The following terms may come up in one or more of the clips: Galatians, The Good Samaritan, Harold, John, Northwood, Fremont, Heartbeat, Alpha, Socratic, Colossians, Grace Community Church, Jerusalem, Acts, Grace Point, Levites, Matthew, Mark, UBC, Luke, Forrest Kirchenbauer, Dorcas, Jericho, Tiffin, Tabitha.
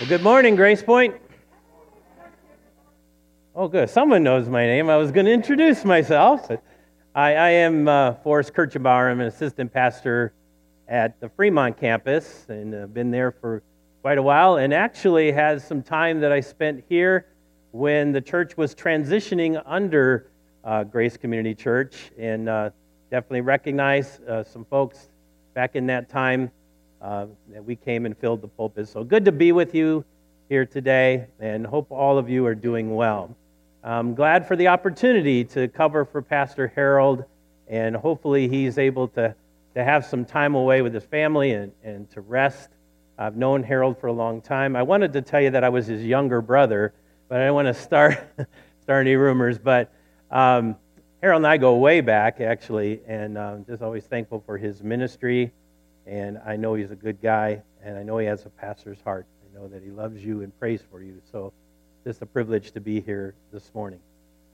Well, good morning, Grace Point. Oh, good. Someone knows my name. I was going to introduce myself. I am Forrest Kirchenbauer. I'm an assistant pastor at the Fremont campus, and I've been there for quite a while, and actually has some time that I spent here when the church was transitioning under Grace Community Church, and definitely recognize some folks back in that time that we came and filled the pulpit. So good to be with you here today, and hope all of you are doing well. I'm glad for the opportunity to cover for Pastor Harold, and hopefully he's able to have some time away with his family and to rest. I've known Harold for a long time. I wanted to tell you that I was his younger brother, but I didn't want to start any rumors, but Harold and I go way back, actually, and I'm just always thankful for his ministry. And I know he's a good guy, and I know he has a pastor's heart. I know that he loves you and prays for you. So it's a privilege to be here this morning.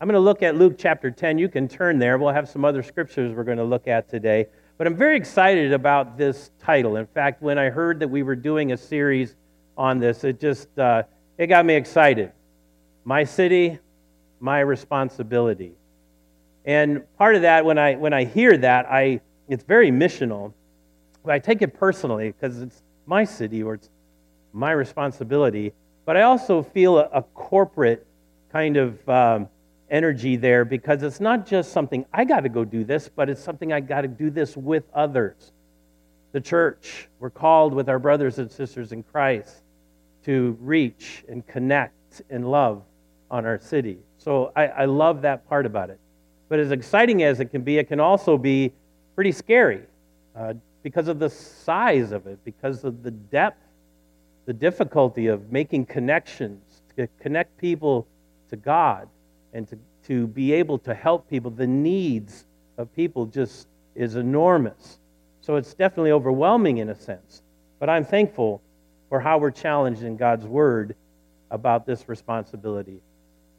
I'm going to look at Luke chapter 10. You can turn there. We'll have some other scriptures we're going to look at today. But I'm very excited about this title. In fact, when I heard that we were doing a series on this, it just it got me excited. My city, my responsibility. And part of that, when I hear that, it's very missional. I take it personally because it's my city or it's my responsibility, but I also feel a corporate kind of energy there, because it's not just something I got to go do this, but it's something I got to do this with others. The church, we're called with our brothers and sisters in Christ to reach and connect and love on our city. So I love that part about it. But as exciting as it can be, it can also be pretty scary. Because of the size of it, because of the depth, the difficulty of making connections, to connect people to God, and to be able to help people. The needs of people just is enormous. So it's definitely overwhelming in a sense. But I'm thankful for how we're challenged in God's Word about this responsibility.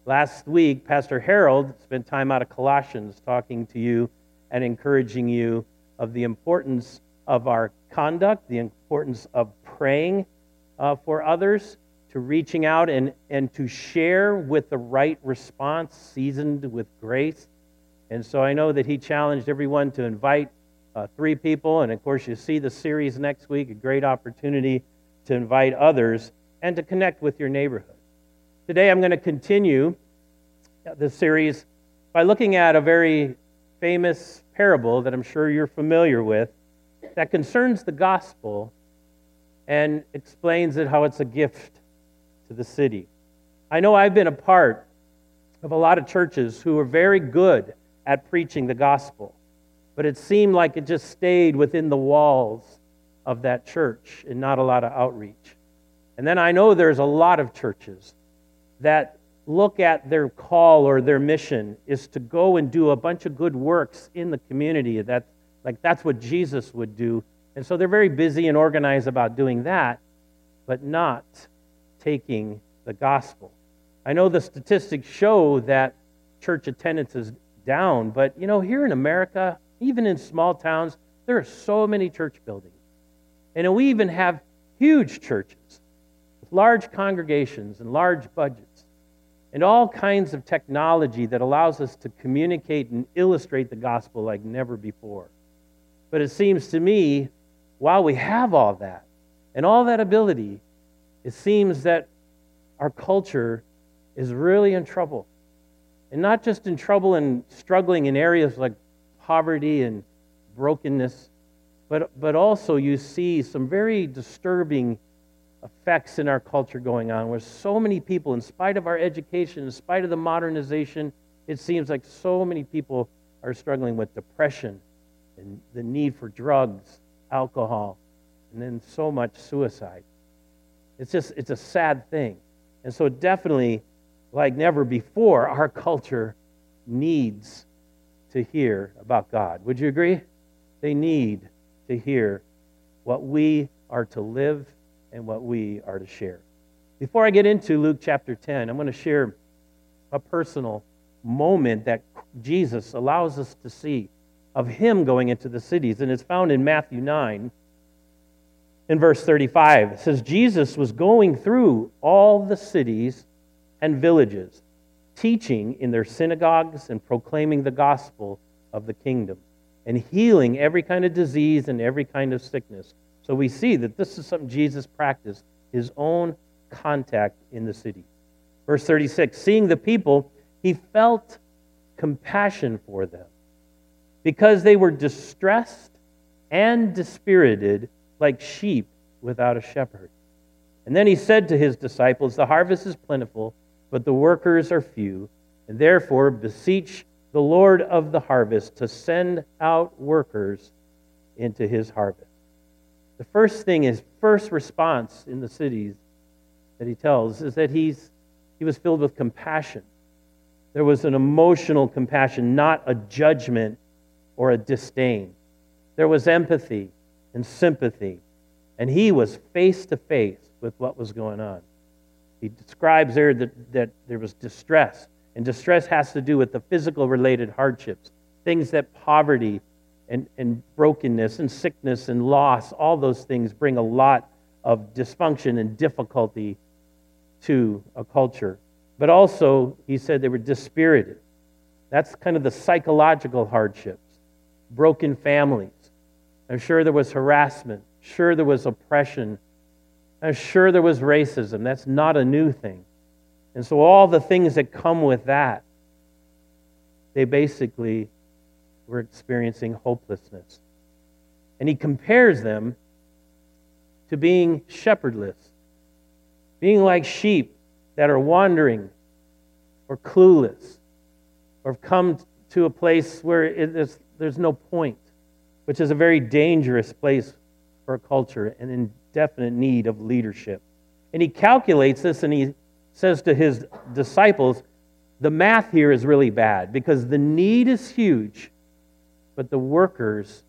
Last week, Pastor Harold spent time out of Colossians talking to you and encouraging you of the importance of our conduct, the importance of praying for others, to reaching out and to share with the right response, seasoned with grace. And so I know that he challenged everyone to invite 3 people, and of course you see the series next week, a great opportunity to invite others and to connect with your neighborhood. Today I'm going to continue this series by looking at a very famous parable that I'm sure you're familiar with that concerns the gospel and explains it how it's a gift to the city. I know I've been a part of a lot of churches who are very good at preaching the gospel, but it seemed like it just stayed within the walls of that church and not a lot of outreach. And then I know there's a lot of churches that look at their call or their mission is to go and do a bunch of good works in the community. That's what Jesus would do. And so they're very busy and organized about doing that, but not taking the gospel. I know the statistics show that church attendance is down, but you know, here in America, even in small towns, there are so many church buildings. And we even have huge churches with large congregations and large budgets, and all kinds of technology that allows us to communicate and illustrate the gospel like never before. But it seems to me, while we have all that, and all that ability, it seems that our culture is really in trouble. And not just in trouble and struggling in areas like poverty and brokenness, but also you see some very disturbing effects in our culture going on, where so many people, in spite of our education, in spite of the modernization, it seems like so many people are struggling with depression and the need for drugs, alcohol, and then so much suicide. It's a sad thing. And so definitely, like never before, our culture needs to hear about God. Would you agree? They need to hear what we are to live and what we are to share. Before I get into Luke chapter 10, I'm going to share a personal moment that Jesus allows us to see of him going into the cities, and it's found in Matthew 9. in verse 35. It says, Jesus was going through all the cities and villages, teaching in their synagogues and proclaiming the gospel of the kingdom and healing every kind of disease and every kind of sickness. So we see that this is something Jesus practiced, his own contact in the city. Verse 36, seeing the people, he felt compassion for them because they were distressed and dispirited like sheep without a shepherd. And then he said to his disciples, the harvest is plentiful, but the workers are few, and therefore beseech the Lord of the harvest to send out workers into his harvest. The first thing, his first response in the cities that he tells is that he was filled with compassion. There was an emotional compassion, not a judgment or a disdain. There was empathy and sympathy, and he was face to face with what was going on. He describes there that there was distress, and distress has to do with the physical related hardships, things that poverty and brokenness and sickness and loss, all those things bring a lot of dysfunction and difficulty to a culture. But also, he said they were dispirited. That's kind of the psychological hardships, broken families. I'm sure there was harassment, sure there was oppression, I'm sure there was racism. That's not a new thing. And so all the things that come with that, they basically were experiencing hopelessness. And he compares them to being shepherdless, being like sheep that are wandering or clueless or have come to a place where there's no point, which is a very dangerous place for a culture and in definite need of leadership. And he calculates this and he says to his disciples, the math here is really bad because the need is huge, but the workers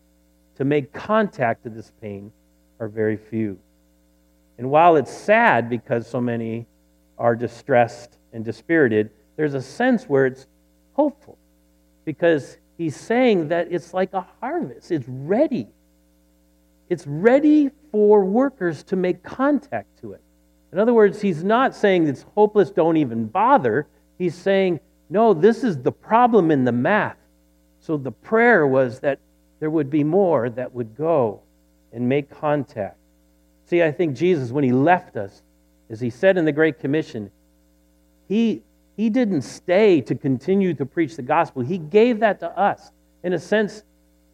to make contact to this pain are very few. And while it's sad because so many are distressed and dispirited, there's a sense where it's hopeful because he's saying that it's like a harvest. It's ready. It's ready for workers to make contact to it. In other words, he's not saying it's hopeless, don't even bother. He's saying, no, this is the problem in the math. So the prayer was that there would be more that would go and make contact. See, I think Jesus, when he left us, as he said in the Great Commission, he didn't stay to continue to preach the gospel. He gave that to us. In a sense,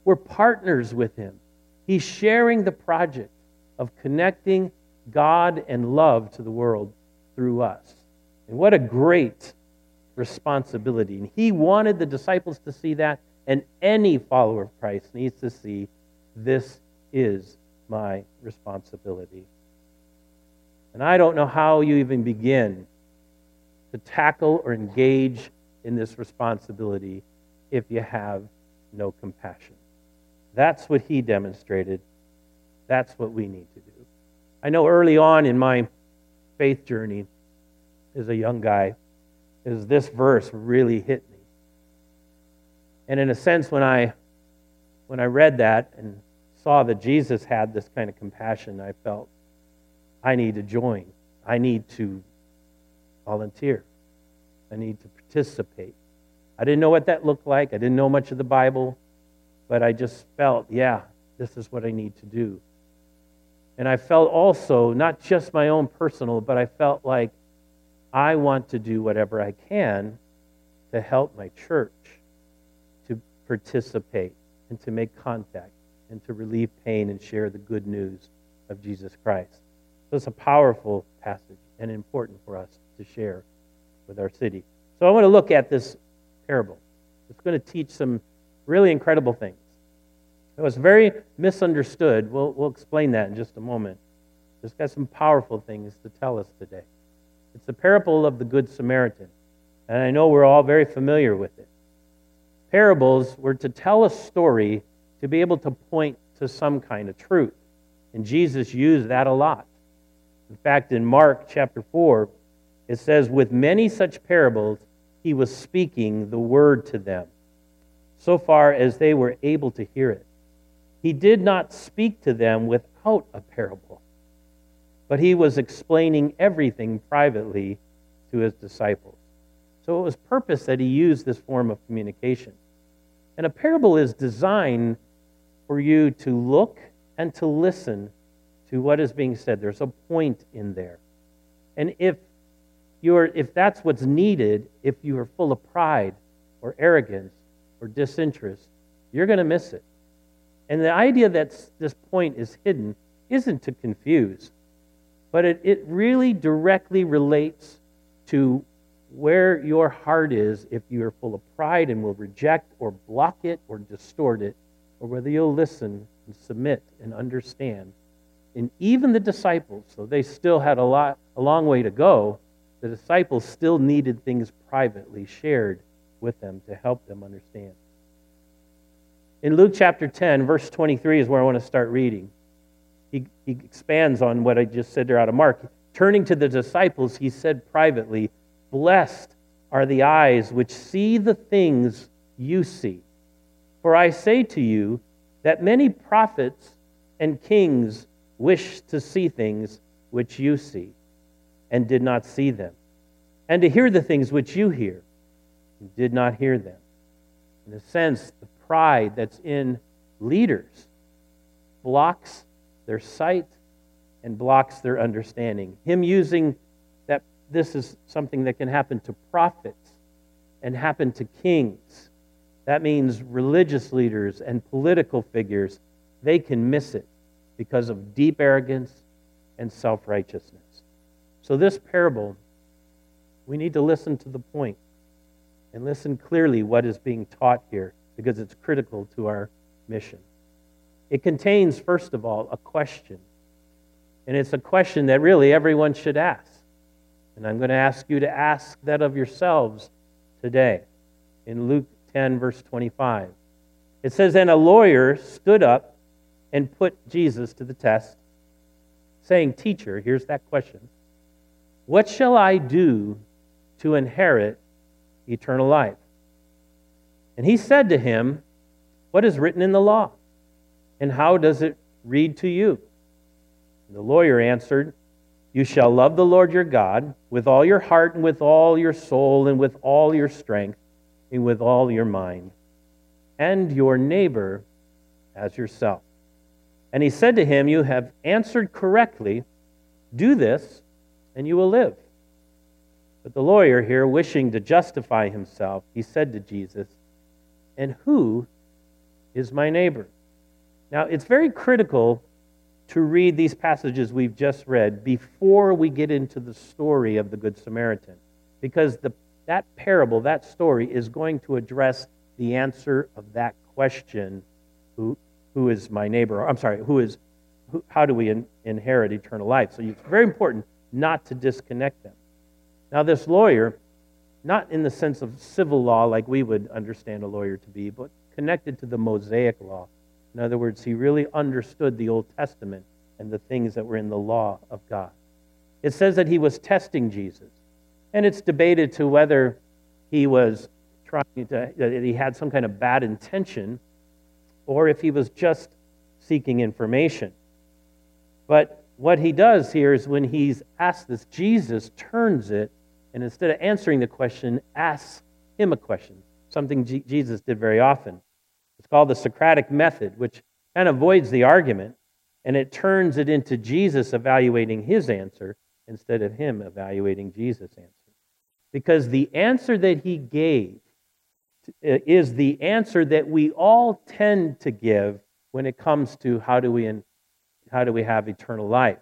we're partners with him. He's sharing the project of connecting God and love to the world through us. And what a great responsibility. And he wanted the disciples to see that, and any follower of Christ needs to see, this is my responsibility. And I don't know how you even begin to tackle or engage in this responsibility if you have no compassion. That's what he demonstrated. That's what we need to do. I know early on in my faith journey as a young guy, is this verse really hit me. And in a sense, when I read that and saw that Jesus had this kind of compassion, I felt I need to join. I need to volunteer. I need to participate. I didn't know what that looked like. I didn't know much of the Bible, but I just felt, yeah, this is what I need to do. And I felt also, not just my own personal, but I felt like I want to do whatever I can to help my church to participate and to make contact and to relieve pain and share the good news of Jesus Christ. So it's a powerful passage and important for us to share with our city. So I want to look at this parable. It's going to teach some really incredible things. It was very misunderstood. We'll explain that in just a moment. It's got some powerful things to tell us today. It's the parable of the Good Samaritan, and I know we're all very familiar with it. Parables were to tell a story to be able to point to some kind of truth, and Jesus used that a lot. In fact, in Mark chapter 4, it says, with many such parables, he was speaking the word to them, so far as they were able to hear it. He did not speak to them without a parable, but he was explaining everything privately to his disciples. So it was purpose that he used this form of communication. And a parable is designed for you to look and to listen to what is being said. There's a point in there. And if that's what's needed, if you are full of pride or arrogance or disinterest, you're going to miss it. And the idea that this point is hidden isn't to confuse, but it really directly relates to where your heart is if you are full of pride and will reject or block it or distort it, or whether you'll listen and submit and understand. And even the disciples, so they still had a long way to go, the disciples still needed things privately shared with them to help them understand. In Luke chapter 10, verse 23 is where I want to start reading. He expands on what I just said there out of Mark. Turning to the disciples, he said privately, "Blessed are the eyes which see the things you see. For I say to you that many prophets and kings wish to see things which you see, and did not see them, and to hear the things which you hear, and did not hear them." In a sense, the pride that's in leaders blocks their sight and blocks their understanding. Him using that this is something that can happen to prophets and happen to kings. That means religious leaders and political figures, they can miss it because of deep arrogance and self-righteousness. So this parable, we need to listen to the point and listen clearly what is being taught here, because it's critical to our mission. It contains, first of all, a question. And it's a question that really everyone should ask. And I'm going to ask you to ask that of yourselves today. In Luke 10, verse 25, it says, "And a lawyer stood up and put Jesus to the test, saying, 'Teacher,'" here's that question, "what shall I do to inherit eternal life?' And he said to him, 'What is written in the law? And how does it read to you?' And the lawyer answered, 'You shall love the Lord your God with all your heart and with all your soul and with all your strength and with all your mind, and your neighbor as yourself.' And he said to him, 'You have answered correctly. Do this, and you will live.' But the lawyer here, wishing to justify himself, he said to Jesus, 'And who is my neighbor?'" Now, it's very critical to read these passages we've just read before we get into the story of the Good Samaritan, because that parable, that story, is going to address the answer of that question, who is my neighbor? I'm sorry, how do we inherit eternal life? So it's very important not to disconnect them. Now, this lawyer, not in the sense of civil law like we would understand a lawyer to be, but connected to the Mosaic law. In other words, he really understood the Old Testament and the things that were in the law of God. It says that he was testing Jesus, and it's debated to whether he was that he had some kind of bad intention, or if he was just seeking information. But what he does here is when he's asked this, Jesus turns it, and instead of answering the question, asks him a question, something Jesus did very often. It's called the Socratic method, which kind of avoids the argument, and it turns it into Jesus evaluating his answer instead of him evaluating Jesus' answer. Because the answer that he gave is the answer that we all tend to give when it comes to how do we have eternal life?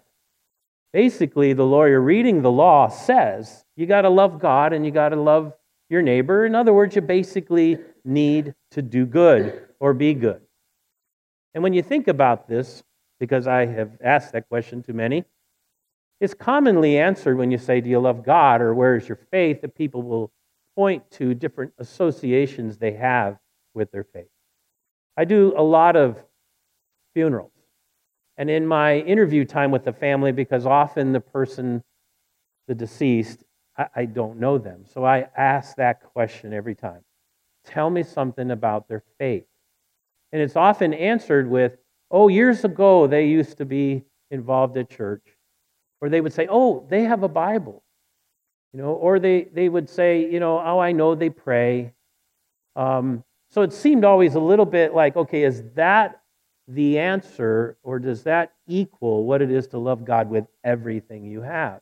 Basically, the lawyer reading the law says you got to love God and you got to love your neighbor. In other words, you basically need to do good or be good. And when you think about this, because I have asked that question to many, it's commonly answered when you say, "Do you love God?" or "Where is your faith?" that people will point to different associations they have with their faith. I do a lot of funerals. And in my interview time with the family, because often the person, the deceased, I don't know them. So I ask that question every time. Tell me something about their faith. And it's often answered with, oh, years ago they used to be involved at church. Or they would say, oh, they have a Bible. You know, or they would say, you know, oh, I know they pray. So it seemed always a little bit like, okay, is that the answer, or does that equal what it is to love God with everything you have?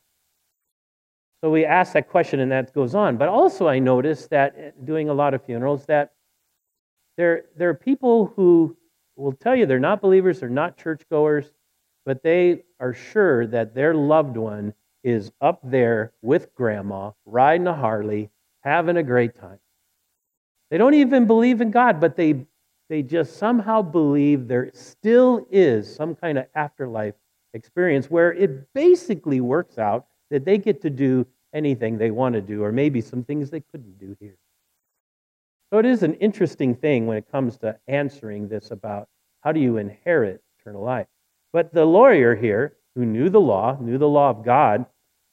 So we ask that question, and that goes on. But also I noticed that doing a lot of funerals that there are people who will tell you they're not believers, they're not churchgoers, but they are sure that their loved one is up there with grandma, riding a Harley, having a great time. They don't even believe in God, but they just somehow believe there still is some kind of afterlife experience where it basically works out that they get to do anything they want to do, or maybe some things they couldn't do here. So it is an interesting thing when it comes to answering this about how do you inherit eternal life. But the lawyer here, who knew the law of God,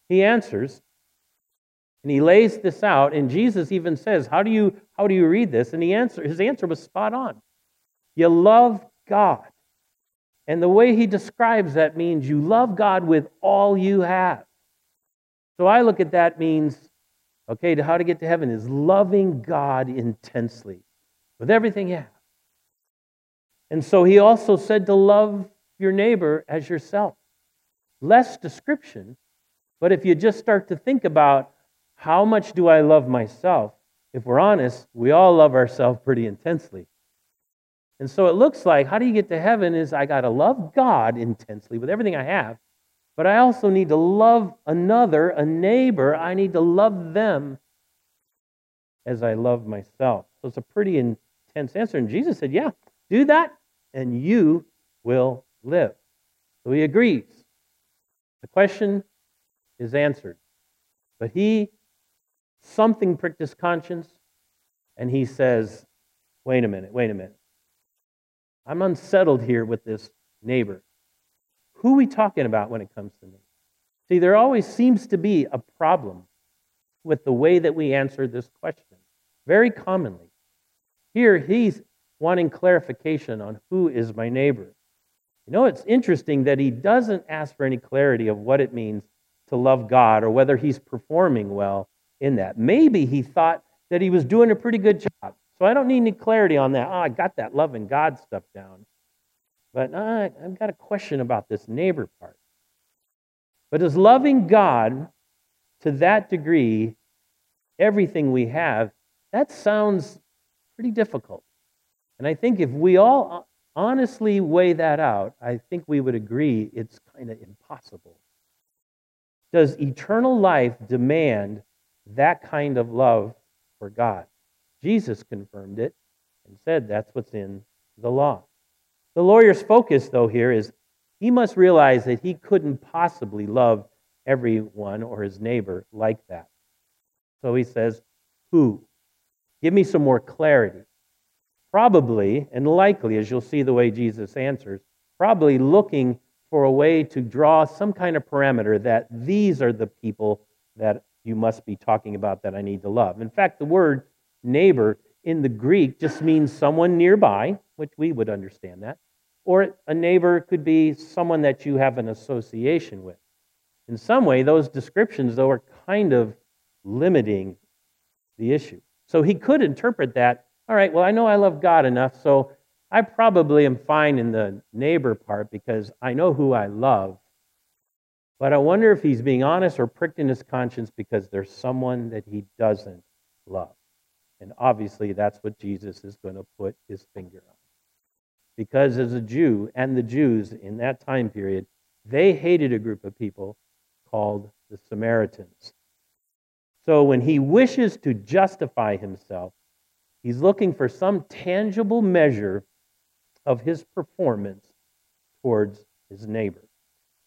he answers, and he lays this out, and Jesus even says, how do you read this? And his answer was spot on. You love God. And the way he describes that means you love God with all you have. So I look at that means, okay, how to get to heaven is loving God intensely with everything you have. And so he also said to love your neighbor as yourself. Less description, but if you just start to think about how much do I love myself, if we're honest, we all love ourselves pretty intensely. And so it looks like how do you get to heaven is I got to love God intensely with everything I have, but I also need to love another, a neighbor. I need to love them as I love myself. So it's a pretty intense answer. And Jesus said, yeah, do that and you will live. So he agrees. The question is answered. But something pricked his conscience, and he says, wait a minute. I'm unsettled here with this neighbor. Who are we talking about when it comes to neighbor? See, there always seems to be a problem with the way that we answer this question, very commonly. Here, he's wanting clarification on who is my neighbor. You know, it's interesting that he doesn't ask for any clarity of what it means to love God or whether he's performing well in that. Maybe he thought that he was doing a pretty good job. So I don't need any clarity on that. Oh, I got that loving God stuff down. But I've got a question about this neighbor part. But is loving God to that degree, everything we have, that sounds pretty difficult. And I think if we all honestly weigh that out, I think we would agree it's kind of impossible. Does eternal life demand that kind of love for God? Jesus confirmed it and said that's what's in the law. The lawyer's focus, though, here is he must realize that he couldn't possibly love everyone or his neighbor like that. So he says, who? Give me some more clarity. Probably, and likely, as you'll see the way Jesus answers, probably looking for a way to draw some kind of parameter that these are the people that you must be talking about that I need to love. In fact, the word neighbor in the Greek just means someone nearby, which we would understand that, or a neighbor could be someone that you have an association with. In some way, those descriptions, though, are kind of limiting the issue. So he could interpret that, all right, well, I know I love God enough, so I probably am fine in the neighbor part because I know who I love, but I wonder if he's being honest or pricked in his conscience because there's someone that he doesn't love. And obviously that's what Jesus is going to put his finger on. Because as a Jew, and the Jews in that time period, they hated a group of people called the Samaritans. So when he wishes to justify himself, he's looking for some tangible measure of his performance towards his neighbor.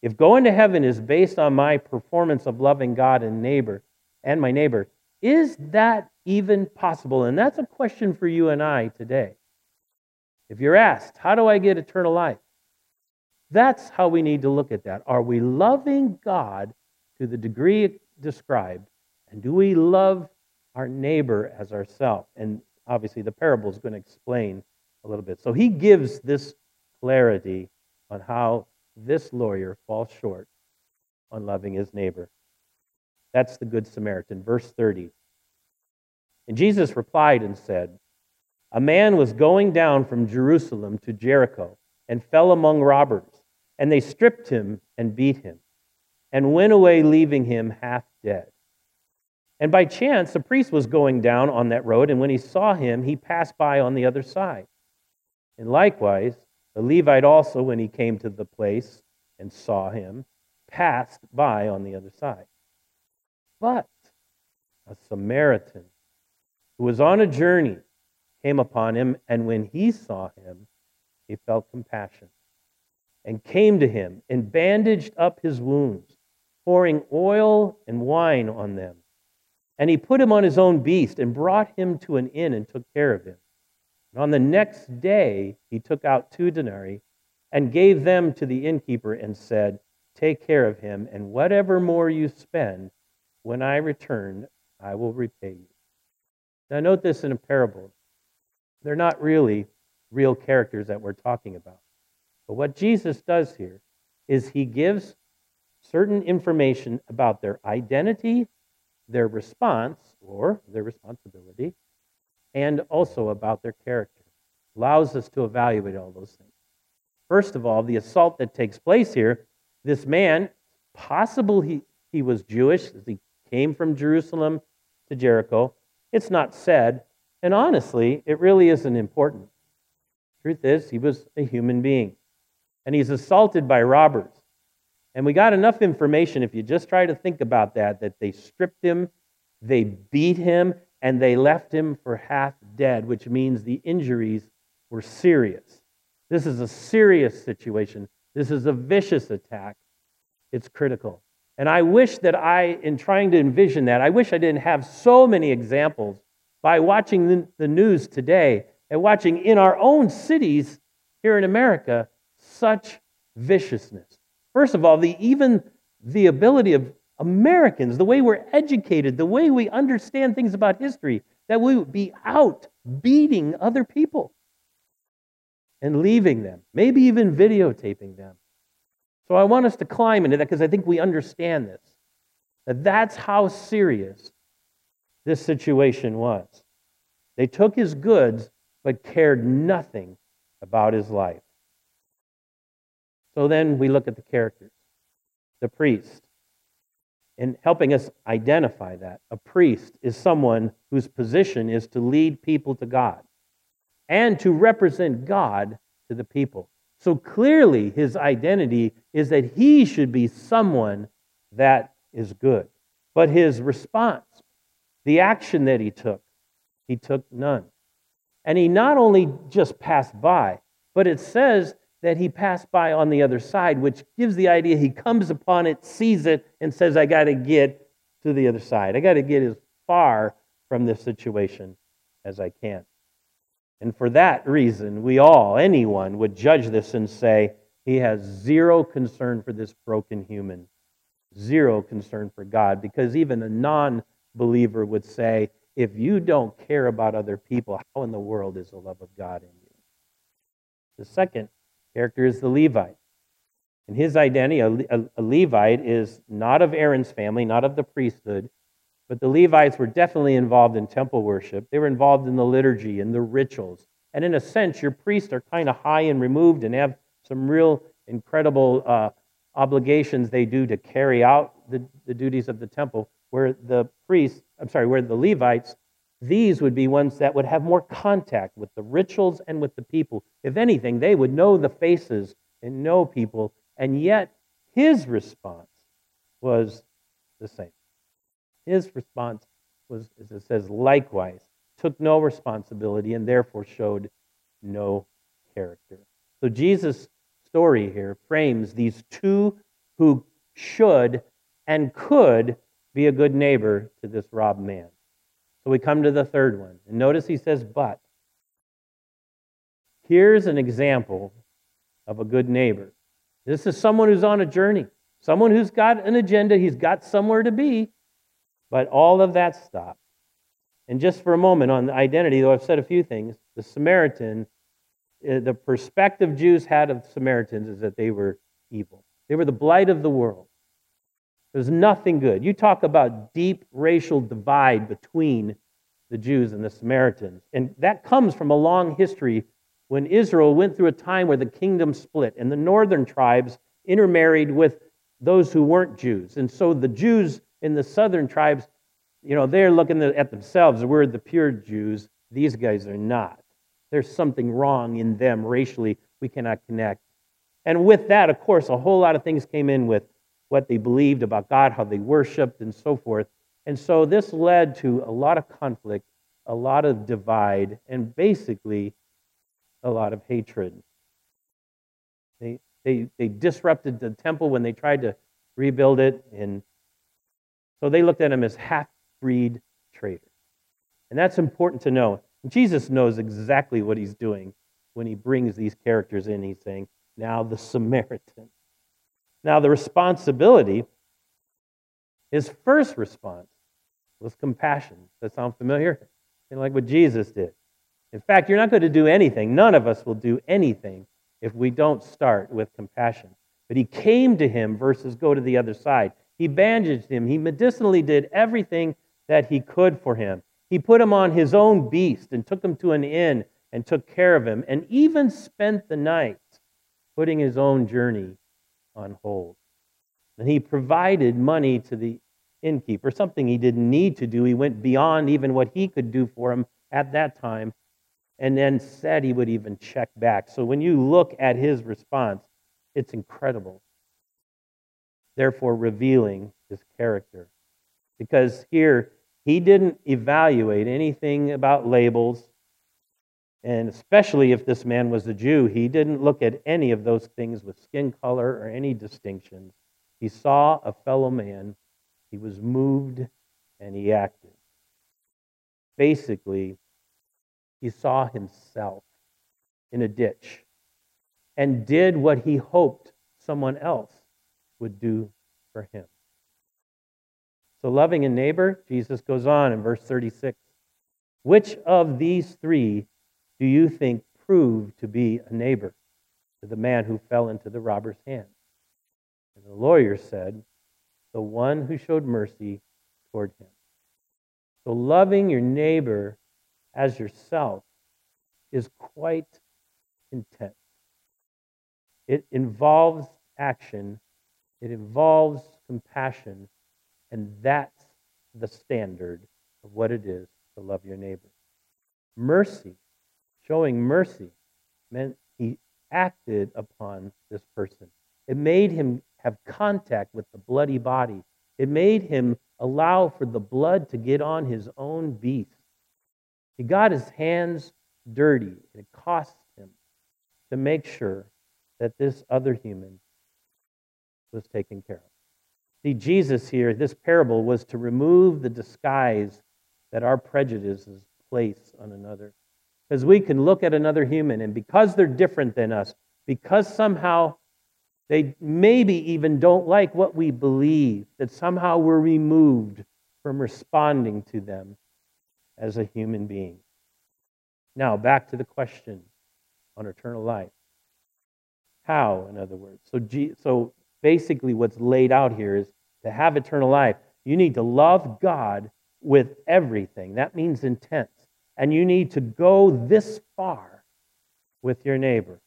If going to heaven is based on my performance of loving God and my neighbor, is that even possible? And that's a question for you and I today. If you're asked, how do I get eternal life? That's how we need to look at that. Are we loving God to the degree described? And do we love our neighbor as ourselves? And obviously the parable is going to explain a little bit. So he gives this clarity on how this lawyer falls short on loving his neighbor. That's the Good Samaritan. Verse 30. And Jesus replied and said, a man was going down from Jerusalem to Jericho and fell among robbers, and they stripped him and beat him, and went away leaving him half dead. And by chance, a priest was going down on that road, and when he saw him, he passed by on the other side. And likewise, the Levite also, when he came to the place and saw him, passed by on the other side. But a Samaritan who was on a journey came upon him, and when he saw him, he felt compassion and came to him and bandaged up his wounds, pouring oil and wine on them. And he put him on his own beast and brought him to an inn and took care of him. And on the next day, he took out 2 denarii and gave them to the innkeeper and said, take care of him, and whatever more you spend, when I return, I will repay you. Now note this in a parable. They're not really real characters that we're talking about. But what Jesus does here is he gives certain information about their identity, their response or their responsibility, and also about their character. Allows us to evaluate all those things. First of all, the assault that takes place here, this man, possible he was Jewish, he came from Jerusalem to Jericho. It's not said, and honestly, it really isn't important. Truth is, he was a human being, and he's assaulted by robbers. And we got enough information, if you just try to think about that, that they stripped him, they beat him, and they left him for half dead, which means the injuries were serious. This is a serious situation. This is a vicious attack. It's critical. And I wish that in trying to envision that, I wish I didn't have so many examples by watching the news today and watching in our own cities here in America such viciousness. First of all, even the ability of Americans, the way we're educated, the way we understand things about history, that we would be out beating other people and leaving them, maybe even videotaping them. So I want us to climb into that because I think we understand this, that that's how serious this situation was. They took his goods but cared nothing about his life. So then we look at the characters. The priest. In helping us identify that, a priest is someone whose position is to lead people to God and to represent God to the people. So clearly his identity is that he should be someone that is good. But his response, the action that he took none. And he not only just passed by, but it says that he passed by on the other side, which gives the idea he comes upon it, sees it, and says, I got to get to the other side. I got to get as far from this situation as I can. And for that reason, anyone would judge this and say, he has zero concern for this broken human, zero concern for God, because even a non-believer would say, if you don't care about other people, how in the world is the love of God in you? The second character is the Levite. And his identity, a Levite, is not of Aaron's family, not of the priesthood, but the Levites were definitely involved in temple worship. They were involved in the liturgy and the rituals. And in a sense, your priests are kind of high and removed and have some real incredible obligations they do to carry out the duties of the temple, where the Levites, these would be ones that would have more contact with the rituals and with the people. If anything, they would know the faces and know people, and yet his response was the same. His response was, as it says, likewise, took no responsibility and therefore showed no character. So Jesus' story here frames these two who should and could be a good neighbor to this robbed man. So we come to the third one. And notice he says, but. Here's an example of a good neighbor. This is someone who's on a journey. Someone who's got an agenda. He's got somewhere to be. But all of that stopped. And just for a moment on the identity, though I've said a few things, the Samaritan the perspective Jews had of Samaritans is that they were evil. They were the blight of the world. There's nothing good. You talk about deep racial divide between the Jews and the Samaritans. And that comes from a long history when Israel went through a time where the kingdom split and the northern tribes intermarried with those who weren't Jews. And so the Jews in the southern tribes, you know, they're looking at themselves. We're the pure Jews. These guys are not. There's something wrong in them racially. We cannot connect. And with that, of course, a whole lot of things came in with what they believed about God, how they worshiped, and so forth. And so this led to a lot of conflict, a lot of divide, and basically a lot of hatred. They disrupted the temple when they tried to rebuild it, and so they looked at them as half-breed traitors. And that's important to know. And Jesus knows exactly what he's doing when he brings these characters in. He's saying, now the Samaritan. Now the responsibility, his first response was compassion. Does that sound familiar? Kind of like what Jesus did. In fact, you're not going to do anything. None of us will do anything if we don't start with compassion. But he came to him versus go to the other side. He bandaged him. He medicinally did everything that he could for him. He put him on his own beast and took him to an inn and took care of him and even spent the night putting his own journey on hold. And he provided money to the innkeeper, something he didn't need to do. He went beyond even what he could do for him at that time, and then said he would even check back. So when you look at his response, it's incredible. Therefore, revealing his character. Because here, he didn't evaluate anything about labels, and especially if this man was a Jew, he didn't look at any of those things with skin color or any distinctions. He saw a fellow man, he was moved, and he acted. Basically, he saw himself in a ditch and did what he hoped someone else would do for him. So loving a neighbor, Jesus goes on in verse 36. Which of these three do you think proved to be a neighbor to the man who fell into the robber's hand? And the lawyer said, the one who showed mercy toward him. So loving your neighbor as yourself is quite intense. It involves action, it involves compassion, and that's the standard of what it is to love your neighbor. Mercy, showing mercy, meant he acted upon this person. It made him have contact with the bloody body. It made him allow for the blood to get on his own beast. He got his hands dirty, and it cost him to make sure that this other human was taken care of. See, Jesus here, this parable was to remove the disguise that our prejudices place on another. Because we can look at another human, and because they're different than us, because somehow they maybe even don't like what we believe, that somehow we're removed from responding to them as a human being. Now, back to the question on eternal life. How, in other words? So basically what's laid out here is to have eternal life, you need to love God with everything. That means intense. And you need to go this far with your neighbor.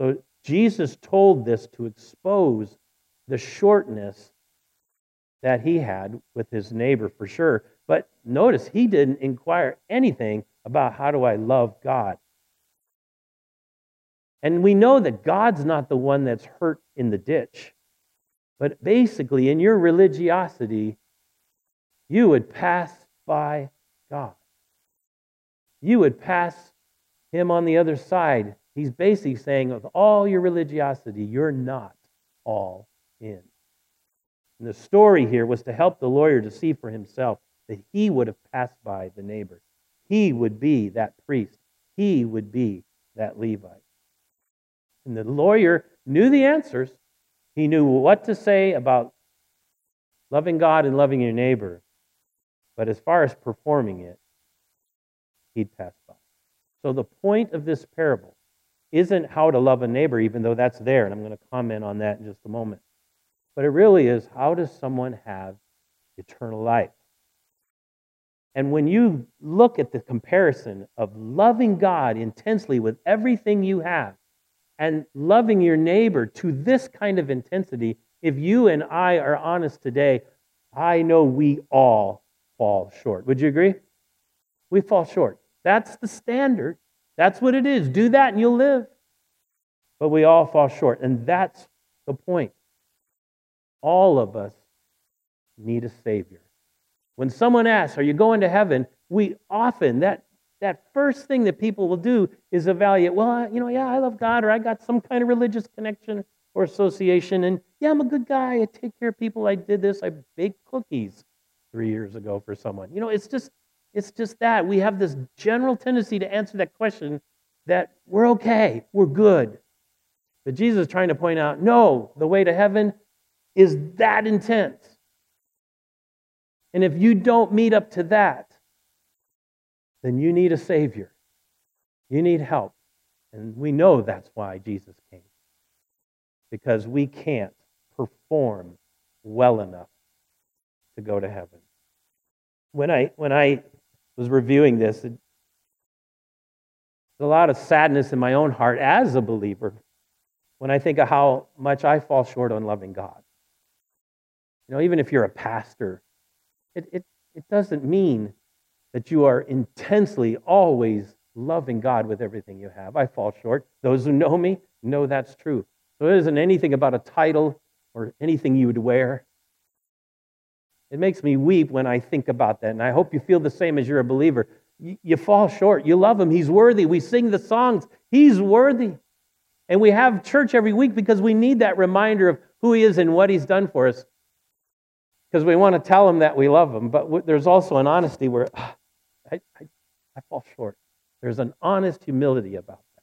So Jesus told this to expose the shortness that he had with his neighbor for sure. But notice, he didn't inquire anything about how do I love God. And we know that God's not the one that's hurt in the ditch. But basically, in your religiosity, you would pass by God. You would pass him on the other side. He's basically saying, with all your religiosity, you're not all in. And the story here was to help the lawyer to see for himself that he would have passed by the neighbor. He would be that priest. He would be that Levite. And the lawyer knew the answers. He knew what to say about loving God and loving your neighbor. But as far as performing it, he'd pass by. So the point of this parable isn't how to love a neighbor, even though that's there, and I'm going to comment on that in just a moment. But it really is, how does someone have eternal life? And when you look at the comparison of loving God intensely with everything you have and loving your neighbor to this kind of intensity, if you and I are honest today, I know we all fall short. Would you agree? We fall short. That's the standard. That's what it is. Do that and you'll live. But we all fall short. And that's the point. All of us need a Savior. When someone asks, are you going to heaven? We often, that first thing that people will do is evaluate, well, you know, yeah, I love God, or I got some kind of religious connection or association, and yeah, I'm a good guy, I take care of people, I did this, I baked cookies 3 years ago for someone. You know, it's just that. We have this general tendency to answer that question that we're okay, we're good. But Jesus is trying to point out, no, the way to heaven is that intense. And if you don't meet up to that, then you need a Savior. You need help. And we know that's why Jesus came. Because we can't perform well enough to go to heaven. When I was reviewing this, there's a lot of sadness in my own heart as a believer when I think of how much I fall short on loving God. You know, even if you're a pastor, It doesn't mean that you are intensely always loving God with everything you have. I fall short. Those who know me know that's true. So it isn't anything about a title or anything you would wear. It makes me weep when I think about that, and I hope you feel the same as you're a believer. You fall short. You love Him. He's worthy. We sing the songs. He's worthy. And we have church every week because we need that reminder of who He is and what He's done for us. Because we want to tell Him that we love Him, but there's also an honesty where I fall short. There's an honest humility about that.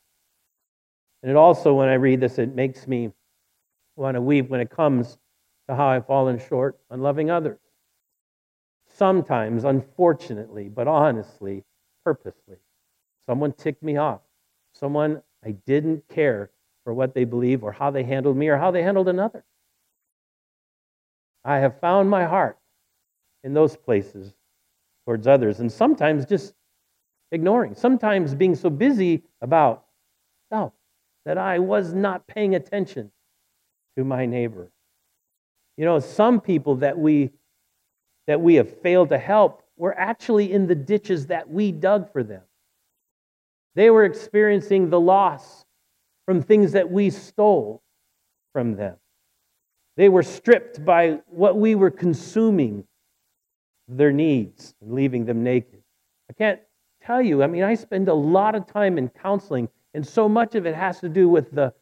And it also, when I read this, it makes me want to weep when it comes to how I've fallen short on loving others. Sometimes, unfortunately, but honestly, purposely. Someone ticked me off. Someone, I didn't care for what they believe or how they handled me or how they handled another. I have found my heart in those places towards others. And sometimes just ignoring. Sometimes being so busy about self that I was not paying attention to my neighbor. You know, some people that we have failed to help were actually in the ditches that we dug for them. They were experiencing the loss from things that we stole from them. They were stripped by what we were consuming, their needs, and leaving them naked. I can't tell you, I spend a lot of time in counseling, and so much of it has to do with the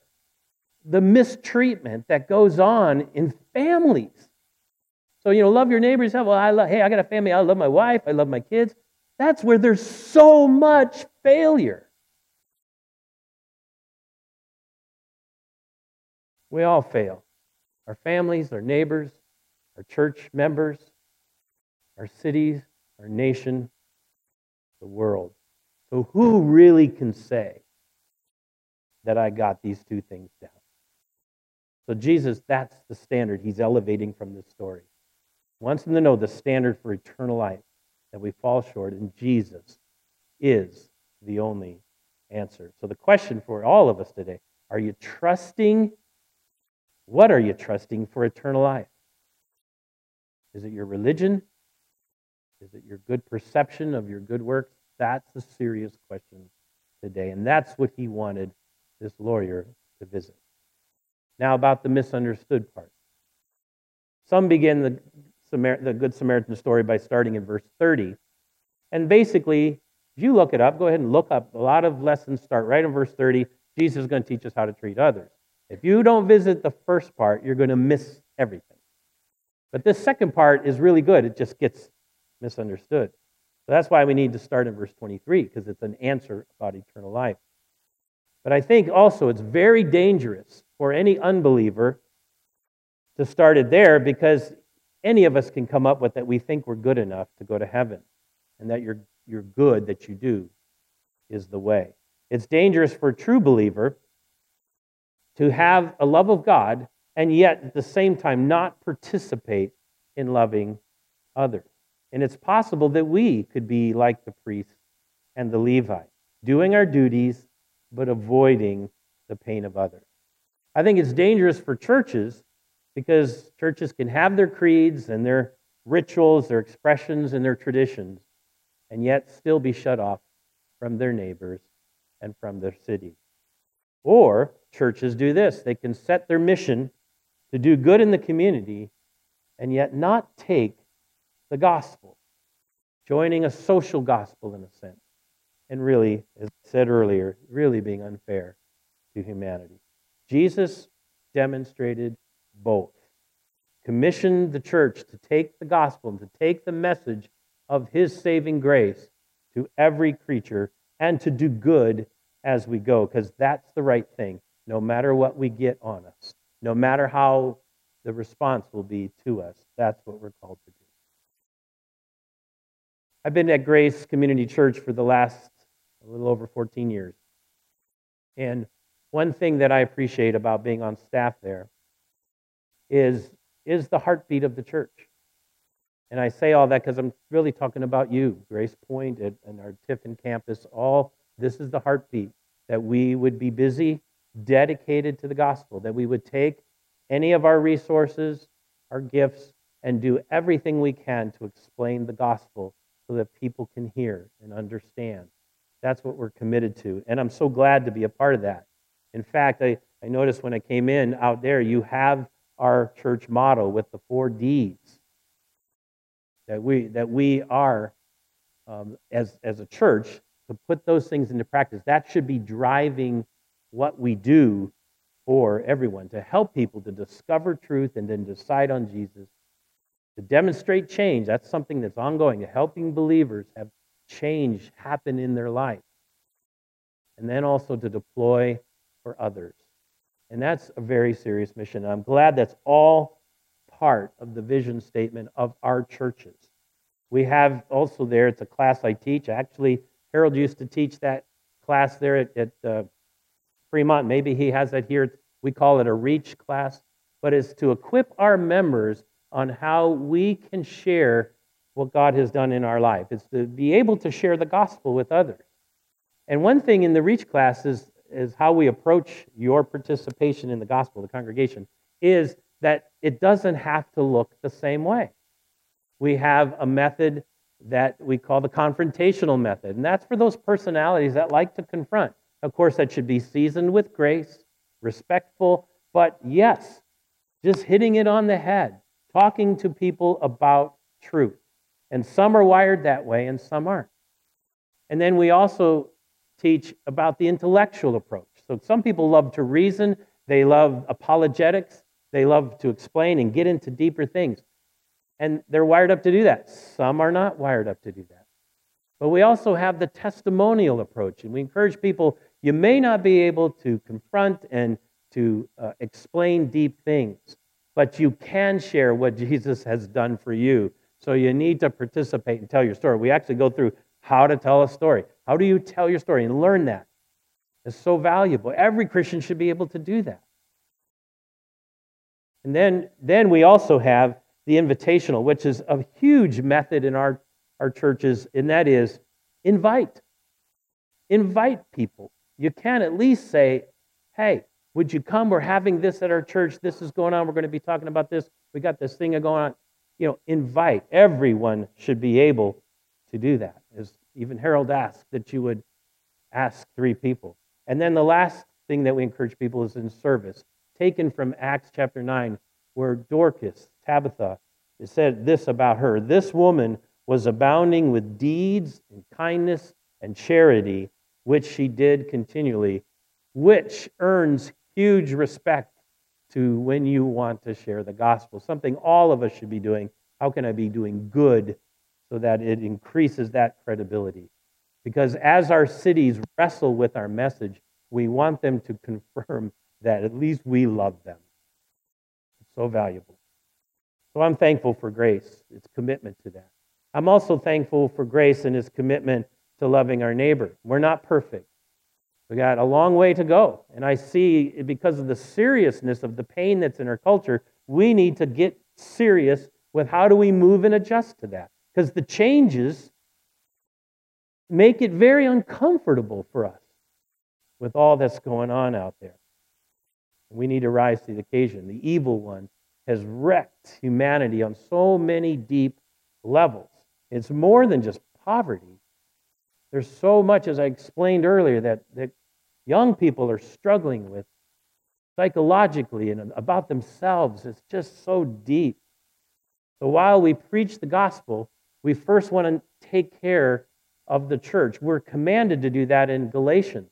mistreatment that goes on in families. So, you know, love your neighbors. Well, I got a family. I love my wife. I love my kids. That's where there's so much failure. We all fail. Our families, our neighbors, our church members, our cities, our nation, the world. So who really can say that I got these two things down? So Jesus, that's the standard He's elevating from this story. He wants them to know the standard for eternal life, that we fall short, and Jesus is the only answer. So the question for all of us today, are you trusting? What are you trusting for eternal life? Is it your religion? Is it your good perception of your good works? That's a serious question today, and that's what he wanted this lawyer to visit. Now about the misunderstood part. Some begin the Good Samaritan story by starting in verse 30, and basically, if you look it up, go ahead and look up. A lot of lessons start right in verse 30. Jesus is going to teach us how to treat others. If you don't visit the first part, you're going to miss everything. But this second part is really good. It just gets misunderstood. So that's why we need to start in verse 23, because it's an answer about eternal life. But I think also it's very dangerous for any unbeliever to start it there, because any of us can come up with that we think we're good enough to go to heaven, and that your good that you do is the way. It's dangerous for a true believer to have a love of God and yet at the same time not participate in loving others. And it's possible that we could be like the priest and the Levite, doing our duties but avoiding the pain of others. I think it's dangerous for churches because churches can have their creeds and their rituals, their expressions, and their traditions, and yet still be shut off from their neighbors and from their city. Or churches do this. They can set their mission to do good in the community and yet not take the gospel, joining a social gospel in a sense, and really, as I said earlier, really being unfair to humanity. Jesus demonstrated both. Commissioned the church to take the gospel and to take the message of his saving grace to every creature and to do good as we go, because that's the right thing, no matter what we get on us, no matter how the response will be to us. That's what we're called to do. I've been at Grace Community Church for the last a little over 14 years. And one thing that I appreciate about being on staff there is the heartbeat of the church. And I say all that because I'm really talking about you, Grace Point and our Tiffin campus. All this is the heartbeat, that we would be busy, dedicated to the gospel, that we would take any of our resources, our gifts, and do everything we can to explain the gospel so that people can hear and understand. That's what we're committed to, and I'm so glad to be a part of that. In fact, I noticed when I came in out there, you have our church motto with the 4 Ds, that we are, as a church, to put those things into practice. That should be driving what we do for everyone, to help people to discover truth and then decide on Jesus, to demonstrate change. That's something that's ongoing, to helping believers have change happen in their life, and then also to deploy for others. And that's a very serious mission. And I'm glad that's all part of the vision statement of our churches. We have also there, it's a class I teach. Actually, Harold used to teach that class there at Fremont. Maybe he has that here. We call it a reach class. But it's to equip our members on how we can share what God has done in our life. It's to be able to share the gospel with others. And one thing in the reach class is how we approach your participation in the gospel, the congregation, is that it doesn't have to look the same way. We have a method that we call the confrontational method, and that's for those personalities that like to confront. Of course, that should be seasoned with grace, respectful, but yes, just hitting it on the head, talking to people about truth. And some are wired that way, and some aren't. And then we also teach about the intellectual approach. So some people love to reason, they love apologetics, they love to explain and get into deeper things. And they're wired up to do that. Some are not wired up to do that. But we also have the testimonial approach, and we encourage people, you may not be able to confront and to explain deep things, but you can share what Jesus has done for you. So you need to participate and tell your story. We actually go through how to tell a story. How do you tell your story? And learn that. It's so valuable. Every Christian should be able to do that. And then we also have the invitational, which is a huge method in our churches, and that is invite. Invite people. You can at least say, hey, would you come? We're having this at our church. This is going on. We're going to be talking about this. We got this thing going on. You know, invite. Everyone should be able to do that. As even Harold asked, that you would ask 3 people. And then the last thing that we encourage people is in service, taken from Acts chapter 9, where Dorcas, Tabitha, it said this about her: this woman was abounding with deeds and kindness and charity, which she did continually, which earns huge respect to when you want to share the gospel, something all of us should be doing. How can I be doing good so that it increases that credibility? Because as our cities wrestle with our message, we want them to confirm that at least we love them. It's so valuable. So I'm thankful for Grace, its commitment to that. I'm also thankful for Grace and his commitment to loving our neighbor. We're not perfect. We got a long way to go. And I see, because of the seriousness of the pain that's in our culture, we need to get serious with how do we move and adjust to that. Because the changes make it very uncomfortable for us with all that's going on out there. We need to rise to the occasion. The evil one has wrecked humanity on so many deep levels. It's more than just poverty. There's so much, as I explained earlier, that young people are struggling with psychologically and about themselves. It's just so deep. So while we preach the gospel, we first want to take care of the church. We're commanded to do that in Galatians.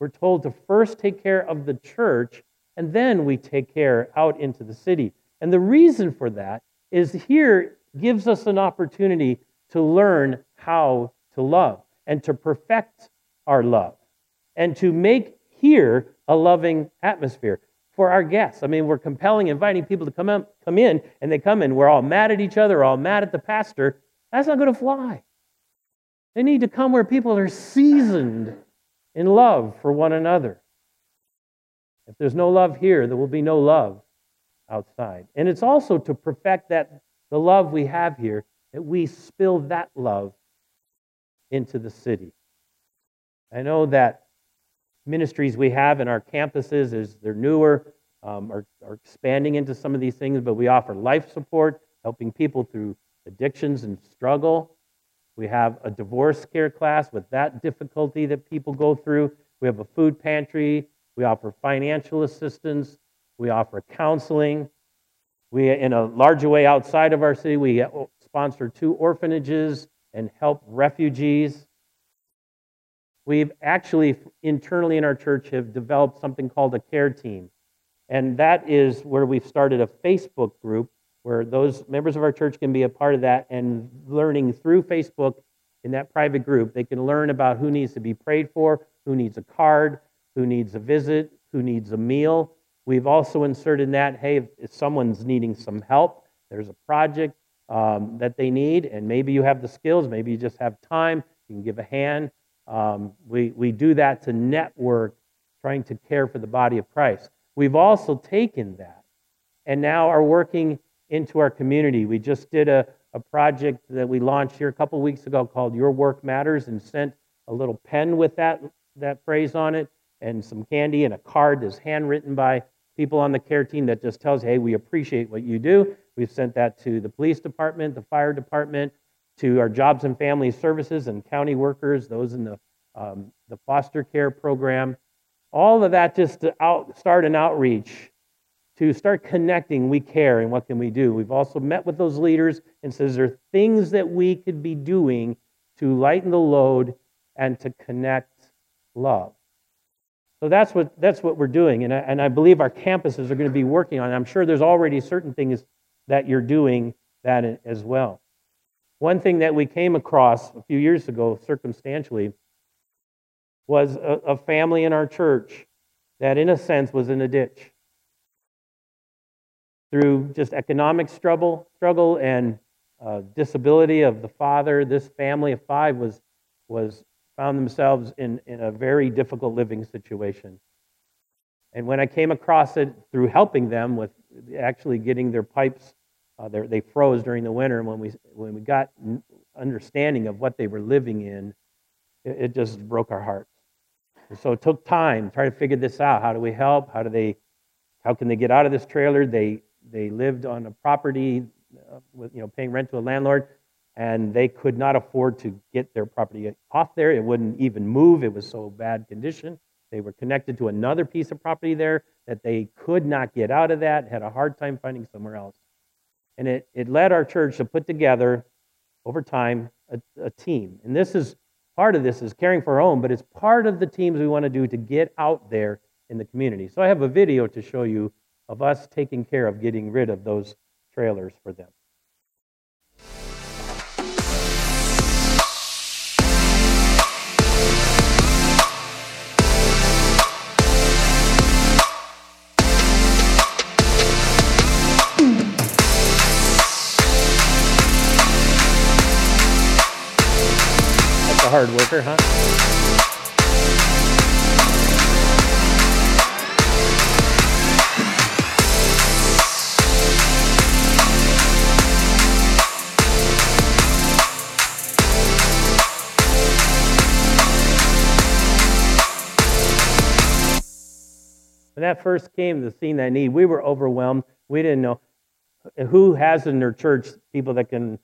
We're told to first take care of the church, and then we take care out into the city. And the reason for that is here gives us an opportunity to learn how to love and to perfect our love and to make here a loving atmosphere for our guests. I mean, we're compelling, inviting people to come in, and they come in. We're all mad at each other, all mad at the pastor. That's not going to fly. They need to come where people are seasoned in love for one another. If there's no love here, there will be no love outside. And it's also to perfect that the love we have here, that we spill that love into the city. I know that ministries we have in our campuses, they're newer, are expanding into some of these things, but we offer life support, helping people through addictions and struggle. We have a divorce care class with that difficulty that people go through. We have a food pantry. We offer financial assistance. We offer counseling. We, in a larger way outside of our city, we sponsor 2 orphanages and help refugees. We've actually, internally in our church, have developed something called a care team. And that is where we've started a Facebook group where those members of our church can be a part of that, and learning through Facebook in that private group, they can learn about who needs to be prayed for, who needs a card, who needs a visit, who needs a meal. We've also inserted in that, hey, if someone's needing some help, there's a project that they need, and maybe you have the skills, maybe you just have time, you can give a hand. We do that to network, trying to care for the body of Christ. We've also taken that and now are working into our community. We just did a project that we launched here a couple weeks ago called Your Work Matters, and sent a little pen with that phrase on it, and some candy and a card that's handwritten by people on the care team that just tells, hey, we appreciate what you do. We've sent that to the police department, the fire department, to our jobs and family services and county workers, those in the foster care program. All of that just to start an outreach, to start connecting, we care, and what can we do? We've also met with those leaders and says there are things that we could be doing to lighten the load and to connect love. So that's what we're doing, and I believe our campuses are going to be working on it. I'm sure there's already certain things that you're doing that as well. One thing that we came across a few years ago, circumstantially, was a family in our church that, in a sense, was in a ditch through just economic struggle, and disability of the father. This family of 5 was found themselves in a very difficult living situation. And when I came across it through helping them with actually getting their pipes, they froze during the winter, and when we got understanding of what they were living in, it just broke our hearts. And so it took time to try to figure this out. How do we help? How can they get out of this trailer? They lived on a property, with paying rent to a landlord, and they could not afford to get their property off there. It wouldn't even move. It was so bad condition. They were connected to another piece of property there that they could not get out of, that had a hard time finding somewhere else. And it led our church to put together, over time, a team. And this is part of this is caring for our own, but it's part of the teams we want to do to get out there in the community. So I have a video to show you of us taking care of getting rid of those trailers for them. Hard worker, huh? When that first came, the scene that need, we were overwhelmed. We didn't know who has in their church people that can,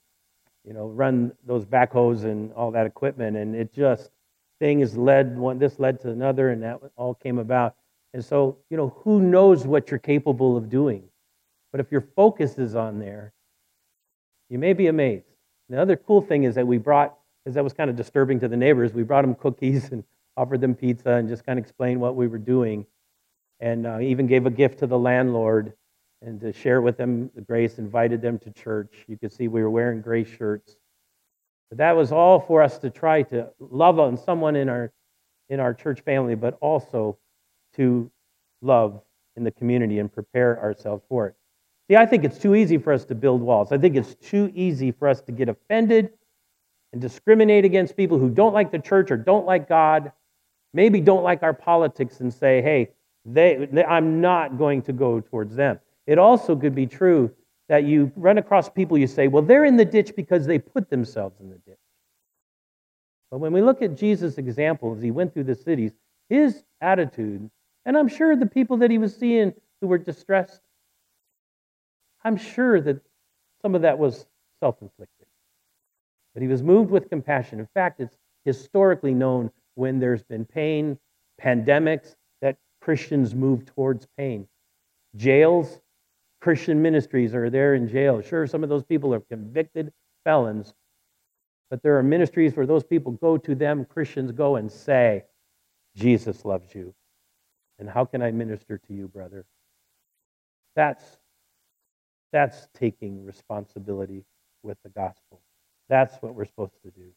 you know, run those backhoes and all that equipment. And it just, things led, one, this led to another, and that all came about. And so, you know, who knows what you're capable of doing? But if your focus is on there, you may be amazed. The other cool thing is that we brought, because that was kind of disturbing to the neighbors, we brought them cookies and offered them pizza and just kind of explained what we were doing, and even gave a gift to the landlord and to share with them the grace, invited them to church. You could see we were wearing Grace shirts. But that was all for us to try to love on someone in our church family, but also to love in the community and prepare ourselves for it. See, I think it's too easy for us to build walls. I think it's too easy for us to get offended and discriminate against people who don't like the church or don't like God, maybe don't like our politics, and say, hey, I'm not going to go towards them. It also could be true that you run across people, you say, well, they're in the ditch because they put themselves in the ditch. But when we look at Jesus' example as he went through the cities, his attitude, and I'm sure the people that he was seeing who were distressed, I'm sure that some of that was self-inflicted. But he was moved with compassion. In fact, it's historically known when there's been pain, pandemics, that Christians move towards pain. Jails, Christian ministries are there in jail. Sure, some of those people are convicted felons, but there are ministries where those people go to them, Christians go and say, Jesus loves you, and how can I minister to you, brother? That's taking responsibility with the gospel. That's what we're supposed to do.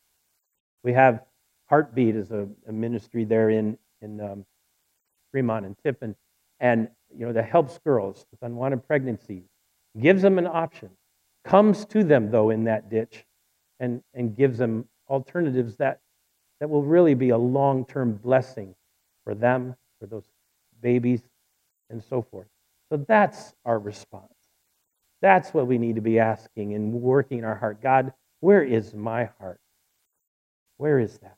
We have Heartbeat as a ministry there in Fremont and Tiffin, and you know, that helps girls with unwanted pregnancies, gives them an option, comes to them, though, in that ditch, and gives them alternatives that will really be a long-term blessing for them, for those babies, and so forth. So that's our response. That's what we need to be asking and working our heart. God, where is my heart? Where is that?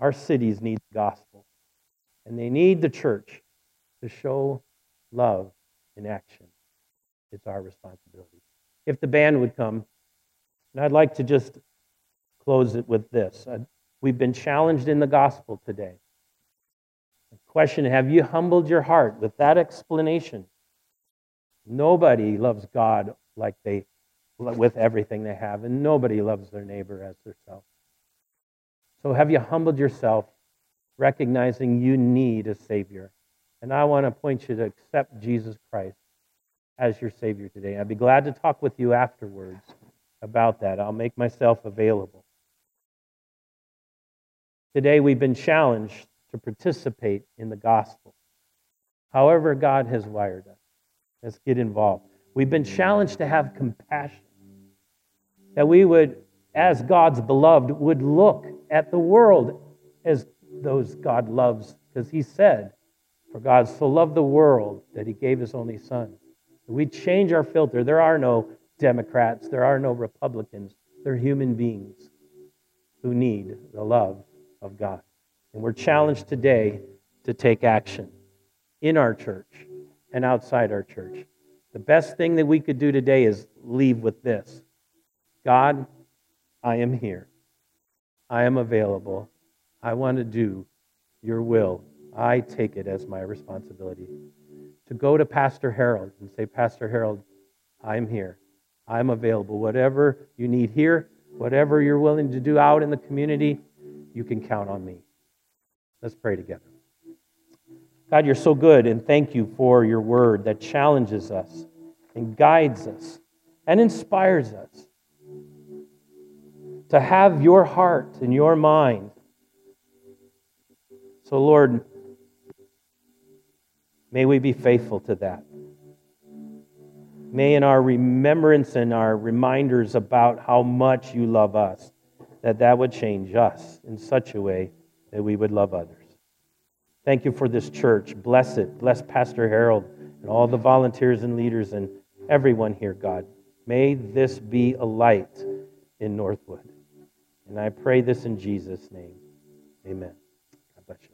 Our cities need the gospel, and they need the church to show love in action. It's our responsibility. If the band would come, and I'd like to just close it with this. We've been challenged in the gospel today. The question, have you humbled your heart with that explanation? Nobody loves God like they, with everything they have, and nobody loves their neighbor as themselves. So have you humbled yourself, recognizing you need a Savior? And I want to point you to accept Jesus Christ as your Savior today. I'd be glad to talk with you afterwards about that. I'll make myself available. Today we've been challenged to participate in the gospel. However God has wired us, let's get involved. We've been challenged to have compassion, that we would, as God's beloved, would look at the world as those God loves, because he said, for God so loved the world that he gave his only son. We change our filter. There are no Democrats. There are no Republicans. They're human beings who need the love of God. And we're challenged today to take action in our church and outside our church. The best thing that we could do today is leave with this. God, I am here. I am available. I want to do your will. I take it as my responsibility to go to Pastor Harold and say, Pastor Harold, I'm here. I'm available. Whatever you need here, whatever you're willing to do out in the community, you can count on me. Let's pray together. God, you're so good, and thank you for your word that challenges us and guides us and inspires us to have your heart and your mind. So, Lord, may we be faithful to that. May in our remembrance and our reminders about how much you love us, that would change us in such a way that we would love others. Thank you for this church. Bless it. Bless Pastor Harold and all the volunteers and leaders and everyone here, God. May this be a light in Northwood. And I pray this in Jesus' name. Amen. God bless you.